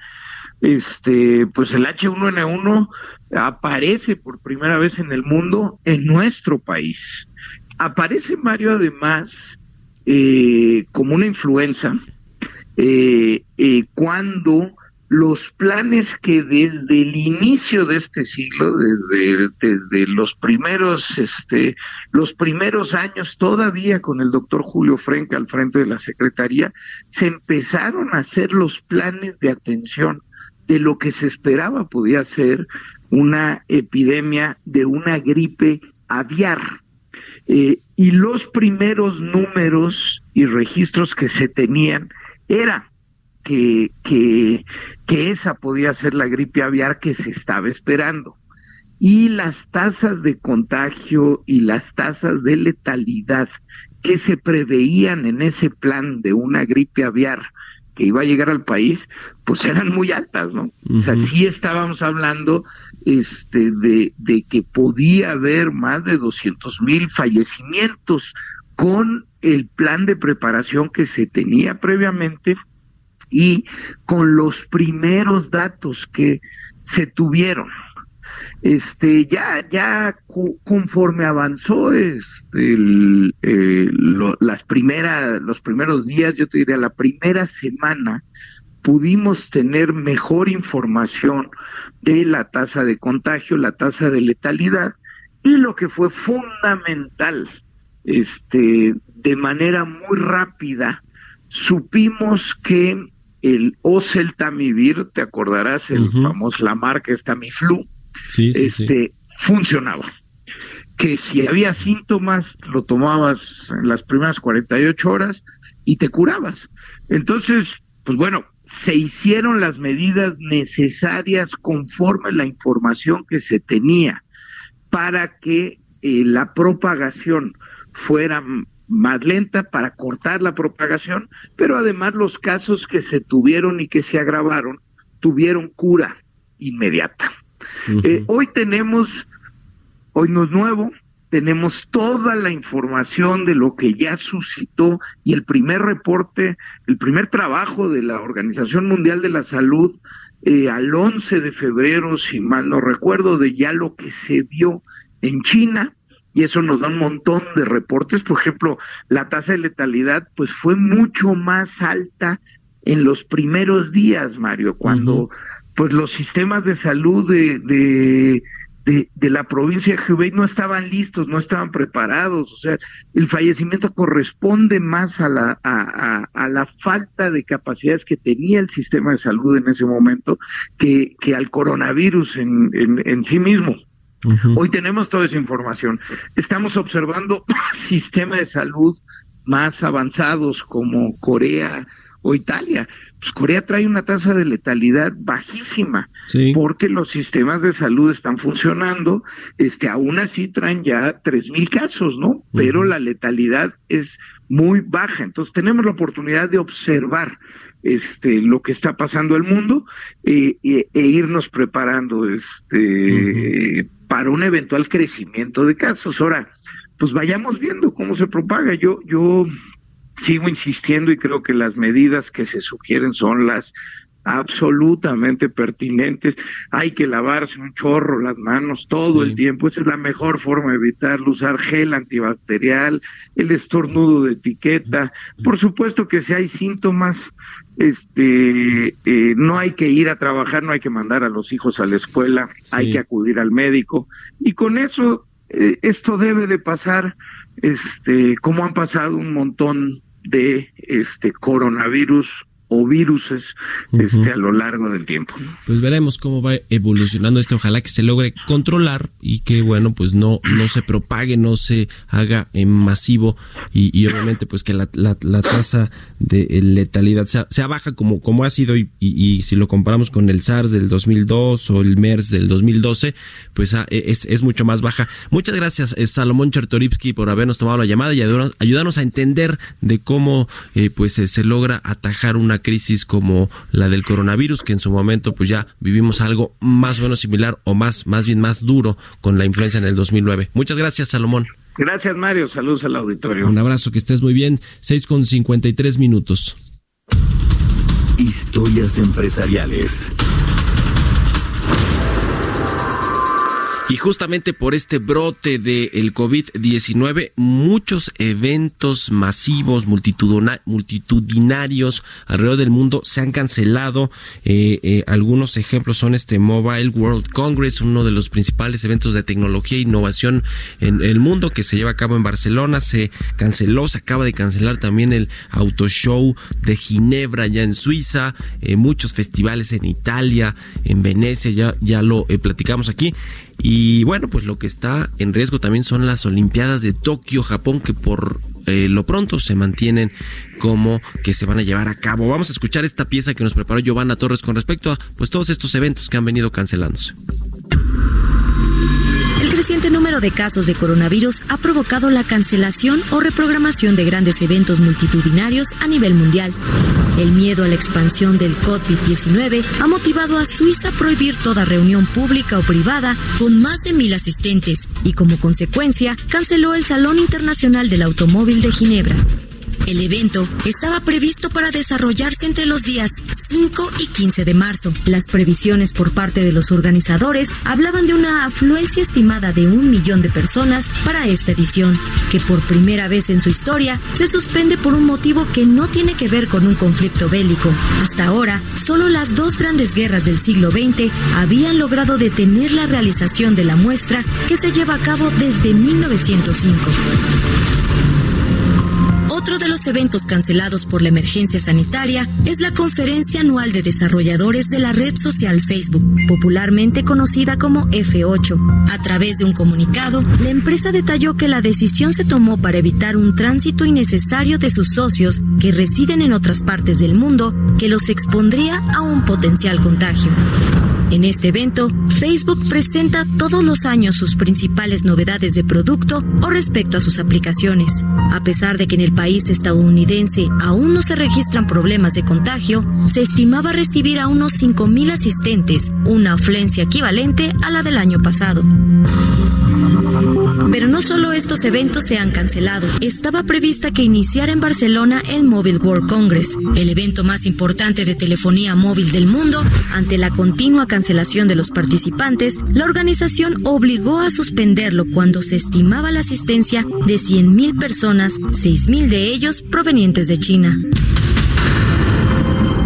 Este, pues el H uno N uno aparece por primera vez en el mundo en nuestro país. Aparece, Mario, además, eh, como una influenza, eh, eh, cuando los planes que desde el inicio de este siglo, desde, desde los primeros, este, los primeros años, todavía con el doctor Julio Frenk al frente de la Secretaría, se empezaron a hacer los planes de atención de lo que se esperaba podía ser una epidemia de una gripe aviar. Eh, y los primeros números y registros que se tenían era que, que, que esa podía ser la gripe aviar que se estaba esperando. Y las tasas de contagio y las tasas de letalidad que se preveían en ese plan de una gripe aviar que iba a llegar al país, pues eran muy altas, ¿no? Uh-huh. O sea, sí estábamos hablando este, de, de que podía haber más de doscientos mil fallecimientos con el plan de preparación que se tenía previamente y con los primeros datos que se tuvieron. este ya ya conforme avanzó este el, eh, lo, las primeras los primeros días, yo te diría la primera semana, pudimos tener mejor información de la tasa de contagio, la tasa de letalidad y lo que fue fundamental, este de manera muy rápida supimos que el oseltamivir, te acordarás, el uh-huh. famoso, la marca es Tamiflu, sí, sí, este, sí. funcionaba. Que si había síntomas, lo tomabas en las primeras cuarenta y ocho horas y te curabas. Entonces, pues bueno, se hicieron las medidas necesarias conforme la información que se tenía para que eh, la propagación fuera más lenta, para cortar la propagación, pero además los casos que se tuvieron y que se agravaron tuvieron cura inmediata. Uh-huh. Eh, hoy tenemos, hoy no es nuevo, tenemos toda la información de lo que ya suscitó y el primer reporte, el primer trabajo de la Organización Mundial de la Salud eh, al once de febrero, si mal no recuerdo, de ya lo que se vio en China. Y eso nos da un montón de reportes. Por ejemplo, la tasa de letalidad pues fue mucho más alta en los primeros días, Mario, cuando uh-huh. pues los sistemas de salud de, de, de, de la provincia de Hubei no estaban listos, no estaban preparados. O sea, el fallecimiento corresponde más a la, a, a, a la falta de capacidades que tenía el sistema de salud en ese momento que, que al coronavirus en, en, en sí mismo. Uh-huh. Hoy tenemos toda esa información. Estamos observando sistemas de salud más avanzados como Corea o Italia. Pues Corea trae una tasa de letalidad bajísima, sí, porque los sistemas de salud están funcionando. Este, aún así traen ya tres mil casos, ¿no? Uh-huh. Pero la letalidad es muy baja. Entonces tenemos la oportunidad de observar este lo que está pasando en el mundo eh, eh, e irnos preparando este uh-huh. para un eventual crecimiento de casos. Ahora, pues vayamos viendo cómo se propaga. Yo, yo sigo insistiendo y creo que las medidas que se sugieren son las absolutamente pertinentes. Hay que lavarse un chorro las manos todo sí. el tiempo. Esa es la mejor forma de evitarlo. Usar gel antibacterial, el estornudo de etiqueta. Por supuesto que si hay síntomas, Este, eh, no hay que ir a trabajar, no hay que mandar a los hijos a la escuela, sí. hay que acudir al médico. Y con eso, eh, esto debe de pasar, este, como han pasado un montón de este coronavirus o viruses uh-huh. este, a lo largo del tiempo. Pues veremos cómo va evolucionando esto, ojalá que se logre controlar y que, bueno, pues no, no se propague, no se haga en masivo y, y obviamente pues que la, la, la tasa de letalidad sea, sea baja como, como ha sido y, y, y si lo comparamos con el SARS del dos mil dos o el MERS del dos mil doce, pues ah, es, es mucho más baja. Muchas gracias, Salomón Chertorivsky, por habernos tomado la llamada y ayudarnos, ayudarnos a entender de cómo eh, pues eh, se logra atajar una crisis como la del coronavirus, que en su momento pues ya vivimos algo más o menos similar o más más bien más duro con la influenza en el dos mil nueve. Muchas gracias, Salomón. Gracias, Mario. Saludos al auditorio. Un abrazo, que estés muy bien. seis con cincuenta y tres minutos. Historias empresariales. Y justamente por este brote del COVID diecinueve, muchos eventos masivos, multitudinarios alrededor del mundo se han cancelado. Eh, eh, algunos ejemplos son este Mobile World Congress, uno de los principales eventos de tecnología e innovación en el mundo que se lleva a cabo en Barcelona. Se canceló, se acaba de cancelar también el Auto Show de Ginebra ya en Suiza. Eh, muchos festivales en Italia, en Venecia, ya, ya lo eh, platicamos aquí. Y bueno, pues lo que está en riesgo también son las Olimpiadas de Tokio, Japón, que por eh, lo pronto se mantienen como que se van a llevar a cabo. Vamos a escuchar esta pieza que nos preparó Giovanna Torres con respecto a pues todos estos eventos que han venido cancelándose. El creciente número de casos de coronavirus ha provocado la cancelación o reprogramación de grandes eventos multitudinarios a nivel mundial. El miedo a la expansión del COVID diecinueve ha motivado a Suiza a prohibir toda reunión pública o privada con más de mil asistentes y, como consecuencia, canceló el Salón Internacional del Automóvil de Ginebra. El evento estaba previsto para desarrollarse entre los días cinco y quince de marzo. Las previsiones por parte de los organizadores hablaban de una afluencia estimada de un millón de personas para esta edición, que por primera vez en su historia se suspende por un motivo que no tiene que ver con un conflicto bélico. Hasta ahora, solo las dos grandes guerras del siglo veinte habían logrado detener la realización de la muestra que se lleva a cabo desde mil novecientos cinco. Otro de los eventos cancelados por la emergencia sanitaria es la Conferencia Anual de Desarrolladores de la Red Social Facebook, popularmente conocida como efe ocho. A través de un comunicado, la empresa detalló que la decisión se tomó para evitar un tránsito innecesario de sus socios que residen en otras partes del mundo, que los expondría a un potencial contagio. En este evento, Facebook presenta todos los años sus principales novedades de producto o respecto a sus aplicaciones. A pesar de que en el país estadounidense aún no se registran problemas de contagio, se estimaba recibir a unos cinco mil asistentes, una afluencia equivalente a la del año pasado. Pero no solo estos eventos se han cancelado. Estaba prevista que iniciara en Barcelona el Mobile World Congress, el evento más importante de telefonía móvil del mundo. Ante la continua cancelación de los participantes, la organización obligó a suspenderlo cuando se estimaba la asistencia de cien mil personas, seis mil de ellos provenientes de China.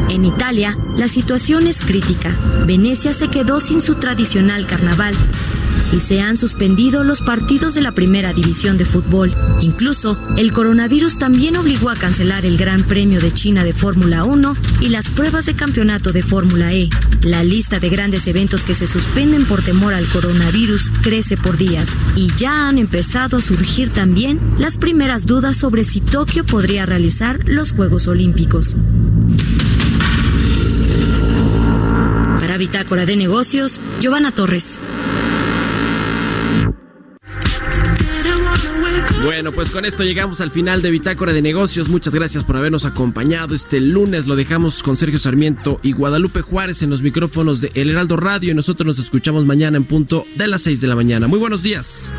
En Italia, la situación es crítica. Venecia se quedó sin su tradicional carnaval y se han suspendido los partidos de la primera división de fútbol. Incluso, el coronavirus también obligó a cancelar el Gran Premio de China de Fórmula uno y las pruebas de campeonato de Fórmula E. La lista de grandes eventos que se suspenden por temor al coronavirus crece por días, y ya han empezado a surgir también las primeras dudas sobre si Tokio podría realizar los Juegos Olímpicos. Para Bitácora de Negocios, Giovanna Torres. Bueno, pues con esto llegamos al final de Bitácora de Negocios. Muchas gracias por habernos acompañado este lunes. Lo dejamos con Sergio Sarmiento y Guadalupe Juárez en los micrófonos de El Heraldo Radio, y nosotros nos escuchamos mañana en punto de las seis de la mañana. Muy buenos días.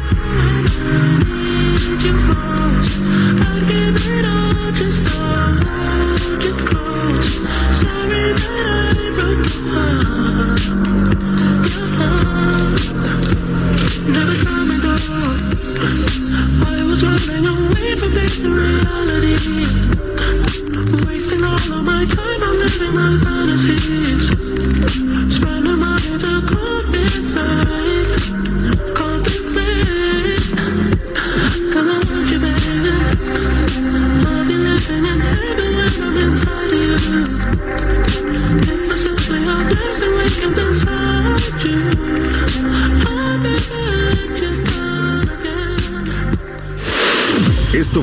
Esto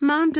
Mom